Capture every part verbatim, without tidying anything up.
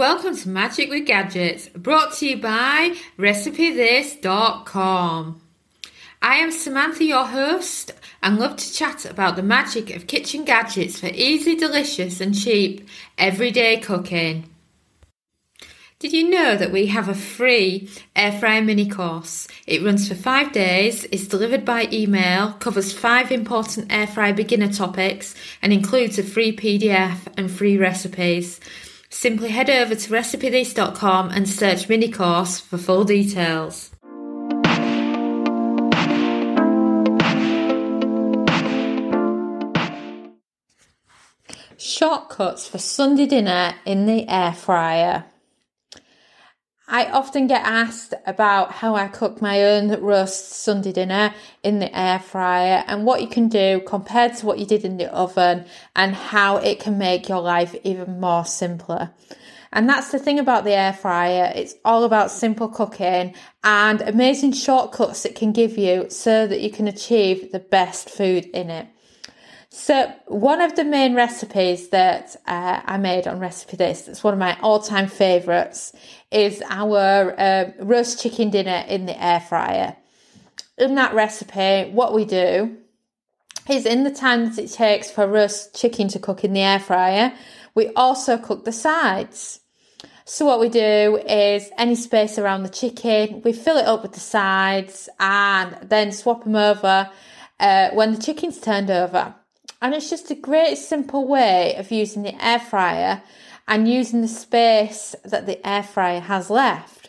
Welcome to Magic with Gadgets, brought to you by Recipe This dot com. I am Samantha, your host, and love to chat about the magic of kitchen gadgets for easy, delicious and cheap everyday cooking. Did you know that we have a free air fryer mini course? It runs for five days, is delivered by email, covers five important air fryer beginner topics and includes a free P D F and free recipes. Simply head over to Recipe This dot com and search mini course for full details. Shortcuts for Sunday dinner in the air fryer. I often get asked about how I cook my own roast Sunday dinner in the air fryer and what you can do compared to what you did in the oven and how it can make your life even more simpler. And that's the thing about the air fryer. It's all about simple cooking and amazing shortcuts it can give you so that you can achieve the best food in it. So one of the main recipes that uh, I made on Recipe This, that's one of my all-time favourites, is our uh, roast chicken dinner in the air fryer. In that recipe, what we do is, in the time that it takes for roast chicken to cook in the air fryer, we also cook the sides. So what we do is, any space around the chicken, we fill it up with the sides and then swap them over uh, when the chicken's turned over. And it's just a great simple way of using the air fryer and using the space that the air fryer has left.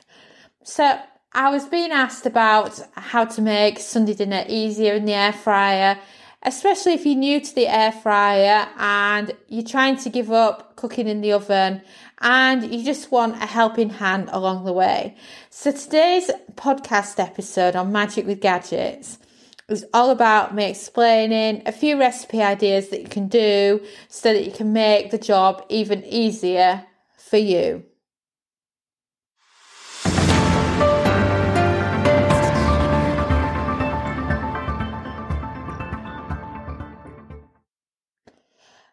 So I was being asked about how to make Sunday dinner easier in the air fryer, especially if you're new to the air fryer and you're trying to give up cooking in the oven and you just want a helping hand along the way. So today's podcast episode on Magic with Gadgets is all about me explaining a few recipe ideas that you can do so that you can make the job even easier for you.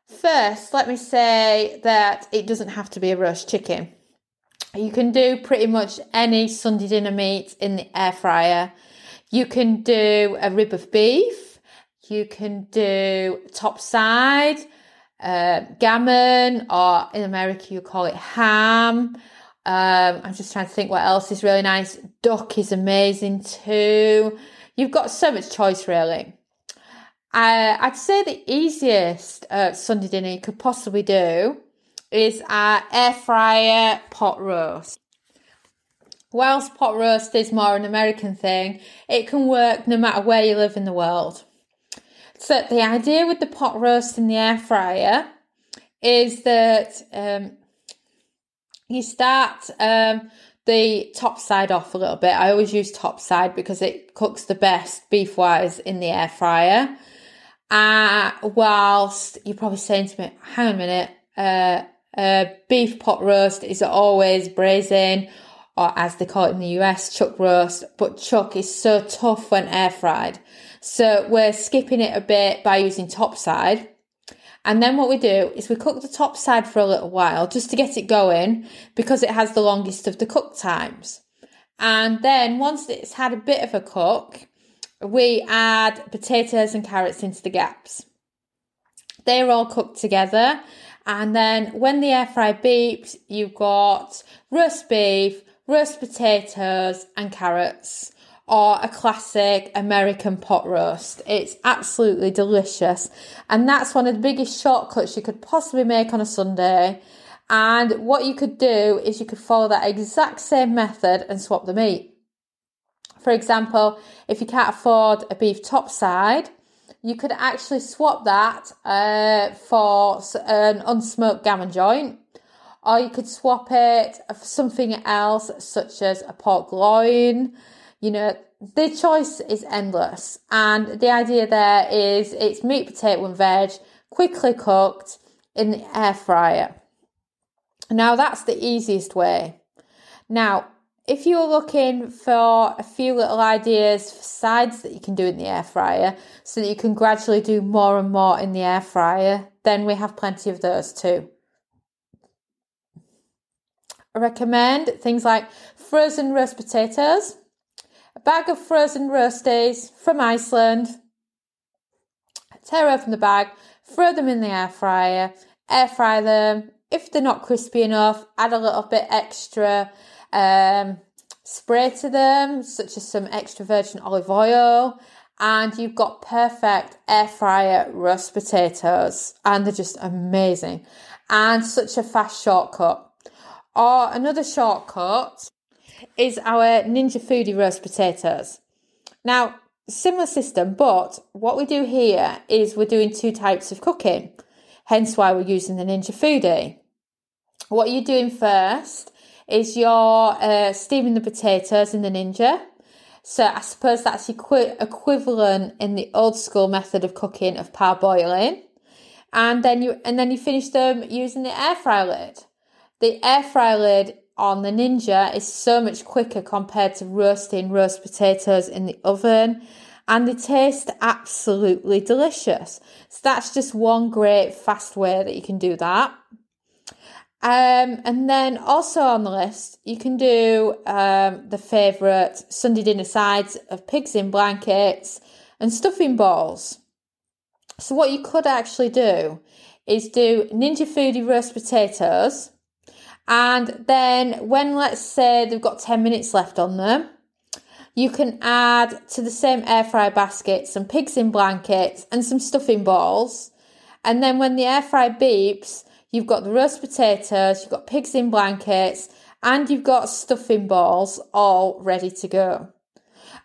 First, let me say that it doesn't have to be a roast chicken. You can do pretty much any Sunday dinner meat in the air fryer. You can do a rib of beef, you can do top side, uh, gammon, or in America you call it ham. Um, I'm just trying to think what else is really nice. Duck is amazing too. You've got so much choice really. Uh, I'd say the easiest uh, Sunday dinner you could possibly do is our air fryer pot roast. Whilst pot roast is more an American thing, it can work no matter where you live in the world. So the idea with the pot roast in the air fryer is that um, you start um, the top side off a little bit. I always use top side because it cooks the best beef-wise in the air fryer. Uh, whilst you're probably saying to me, hang on a minute, uh, uh, beef pot roast is always braising, or as they call it in the U S, chuck roast, but chuck is so tough when air fried. So we're skipping it a bit by using top side. And then what we do is we cook the top side for a little while just to get it going because it has the longest of the cook times. And then once it's had a bit of a cook, we add potatoes and carrots into the gaps. They're all cooked together. And then when the air fryer beeps, you've got roast beef, roast potatoes and carrots, or a classic American pot roast. It's absolutely delicious. And that's one of the biggest shortcuts you could possibly make on a Sunday. And what you could do is you could follow that exact same method and swap the meat. For example, if you can't afford a beef topside, you could actually swap that uh, for an unsmoked gammon joint. Or you could swap it for something else, such as a pork loin. You know, the choice is endless. And the idea there is it's meat, potato and veg, quickly cooked in the air fryer. Now, that's the easiest way. Now, if you're looking for a few little ideas for sides that you can do in the air fryer, so that you can gradually do more and more in the air fryer, then we have plenty of those too. I recommend things like frozen roast potatoes, a bag of frozen roasties from Iceland. Tear open the bag, throw them in the air fryer, air fry them. If they're not crispy enough, add a little bit extra um, spray to them, such as some extra virgin olive oil, and you've got perfect air fryer roast potatoes, and they're just amazing and such a fast shortcut. Or another shortcut is our Ninja Foodi roast potatoes. Now, similar system, but what we do here is we're doing two types of cooking, hence why we're using the Ninja Foodi. What you're doing first is you're uh, steaming the potatoes in the Ninja. So I suppose that's equi- equivalent in the old school method of cooking of parboiling. And then you and then you finish them using the air fry lid. The air fry lid on the Ninja is so much quicker compared to roasting roast potatoes in the oven, and they taste absolutely delicious. So that's just one great fast way that you can do that. Um, and then also on the list, you can do um, the favourite Sunday dinner sides of pigs in blankets and stuffing balls. So what you could actually do is do Ninja Foodi roast potatoes. And then when, let's say, they've got ten minutes left on them, you can add to the same air fry basket some pigs in blankets and some stuffing balls. And then when the air fry beeps, you've got the roast potatoes, you've got pigs in blankets, and you've got stuffing balls all ready to go.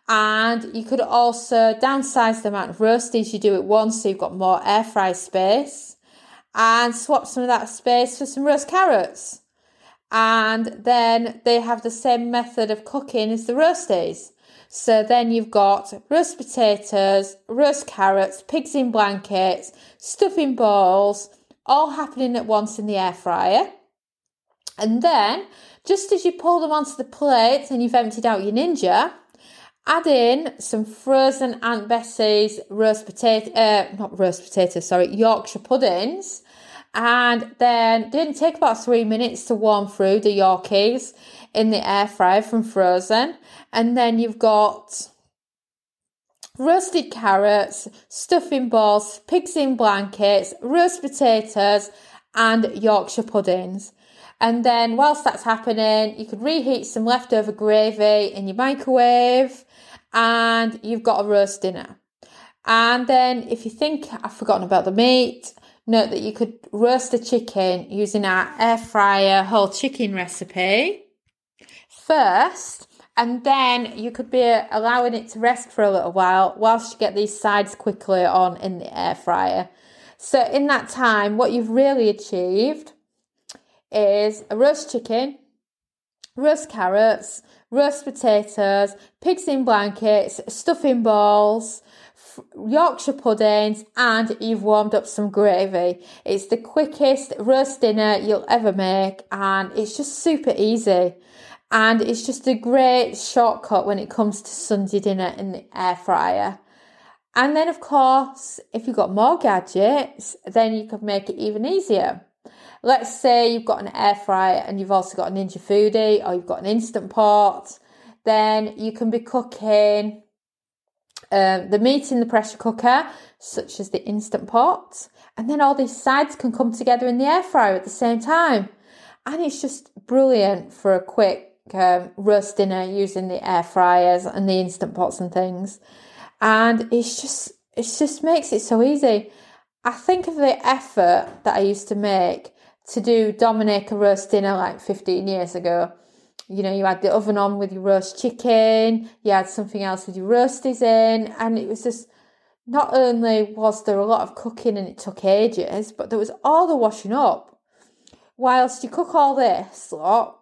And you could also downsize the amount of roasties you do at once so you've got more air fry space, and swap some of that space for some roast carrots. And then they have the same method of cooking as the roasties. So then you've got roast potatoes, roast carrots, pigs in blankets, stuffing balls, all happening at once in the air fryer. And then, just as you pull them onto the plate and you've emptied out your Ninja, add in some frozen Aunt Bessie's roast potato, uh, not roast potatoes, sorry, Yorkshire puddings. And then it didn't take about three minutes to warm through the Yorkies in the air fryer from frozen. And then you've got roasted carrots, stuffing balls, pigs in blankets, roast potatoes, and Yorkshire puddings. And then whilst that's happening, you could reheat some leftover gravy in your microwave, and you've got a roast dinner. And then if you think, I've forgotten about the meat, note that you could roast the chicken using our air fryer whole chicken recipe first, and then you could be allowing it to rest for a little while whilst you get these sides quickly on in the air fryer. So in that time, what you've really achieved is a roast chicken, roast carrots, roast potatoes, pigs in blankets, stuffing balls, Yorkshire puddings, and you've warmed up some gravy. It's the quickest roast dinner you'll ever make, and it's just super easy, and it's just a great shortcut when it comes to Sunday dinner in the air fryer. And then of course, if you've got more gadgets, then you could make it even easier. Let's say you've got an air fryer and you've also got a Ninja Foodi, or you've got an Instant Pot, then you can be cooking Um, the meat in the pressure cooker, such as the Instant Pot, and then all these sides can come together in the air fryer at the same time, and it's just brilliant for a quick um, roast dinner using the air fryers and the Instant Pots and things. And it's just it just makes it so easy. I think of the effort that I used to make to do Dominic a roast dinner like fifteen years ago. You know, you had the oven on with your roast chicken, you had something else with your roasties in, and it was just, not only was there a lot of cooking and it took ages, but there was all the washing up. Whilst you cook all this lot,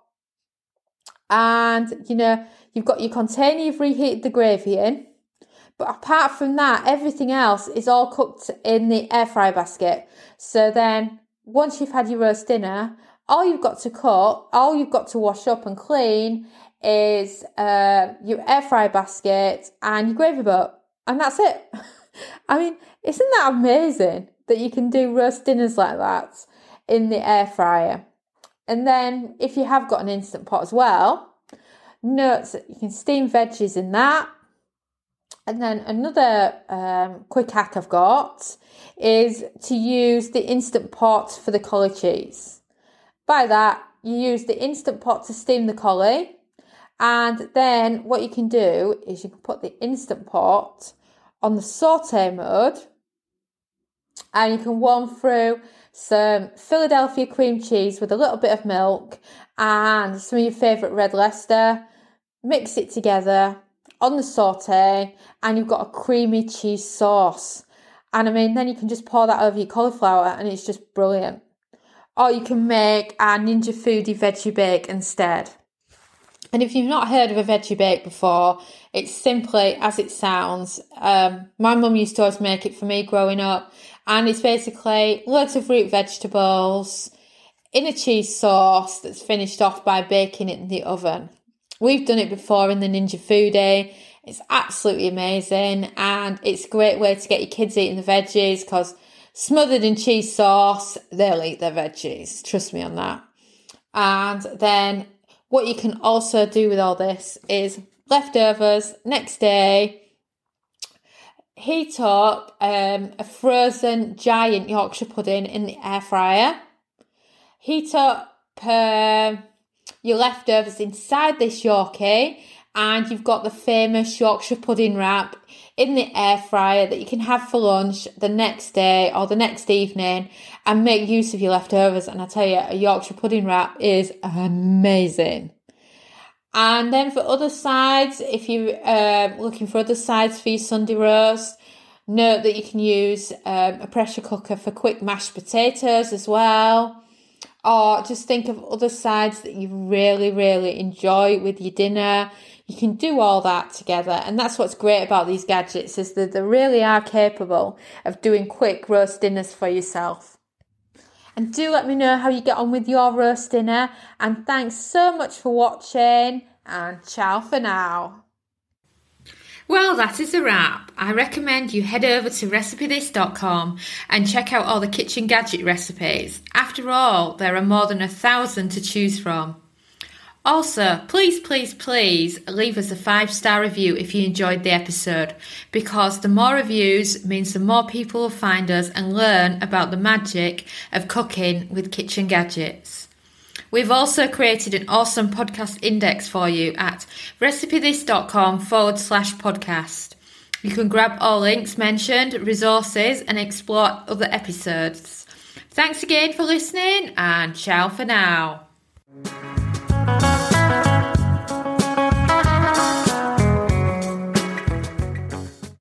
and, you know, you've got your container you've reheated the gravy in, but apart from that, everything else is all cooked in the air fry basket. So then, once you've had your roast dinner, all you've got to cook, all you've got to wash up and clean is uh, your air fry basket and your gravy boat. And that's it. I mean, isn't that amazing that you can do roast dinners like that in the air fryer? And then if you have got an Instant Pot as well, nuts, you can steam veggies in that. And then another um, quick hack I've got is to use the Instant Pot for the collie cheese. By that, you use the Instant Pot to steam the collie. And then what you can do is you can put the Instant Pot on the saute mode, and you can warm through some Philadelphia cream cheese with a little bit of milk and some of your favourite red Leicester. Mix it together on the saute, and you've got a creamy cheese sauce. And I mean, then you can just pour that over your cauliflower, and it's just brilliant. Or you can make a Ninja Foodi veggie bake instead. And if you've not heard of a veggie bake before, it's simply as it sounds. Um, my mum used to always make it for me growing up. And it's basically loads of root vegetables in a cheese sauce that's finished off by baking it in the oven. We've done it before in the Ninja Foodi. It's absolutely amazing. And it's a great way to get your kids eating the veggies, because smothered in cheese sauce, they'll eat their veggies. Trust me on that. And then what you can also do with all this is leftovers next day. Heat up um, a frozen giant Yorkshire pudding in the air fryer. Heat up uh, your leftovers inside this Yorkie, and you've got the famous Yorkshire pudding wrap in the air fryer that you can have for lunch the next day or the next evening, and make use of your leftovers. And I tell you, a Yorkshire pudding wrap is amazing. And then for other sides, if you're um, looking for other sides for your Sunday roast, note that you can use um, a pressure cooker for quick mashed potatoes as well. Or just think of other sides that you really, really enjoy with your dinner. You can do all that together. And that's what's great about these gadgets, is that they really are capable of doing quick roast dinners for yourself. And do let me know how you get on with your roast dinner. And thanks so much for watching, and ciao for now. Well, that is a wrap. I recommend you head over to recipe this dot com and check out all the kitchen gadget recipes. After all, there are more than a thousand to choose from. Also, please, please, please leave us a five-star review if you enjoyed the episode, because the more reviews means the more people will find us and learn about the magic of cooking with kitchen gadgets. We've also created an awesome podcast index for you at recipethis.com forward slash podcast. You can grab all links mentioned, resources, and explore other episodes. Thanks again for listening, and ciao for now.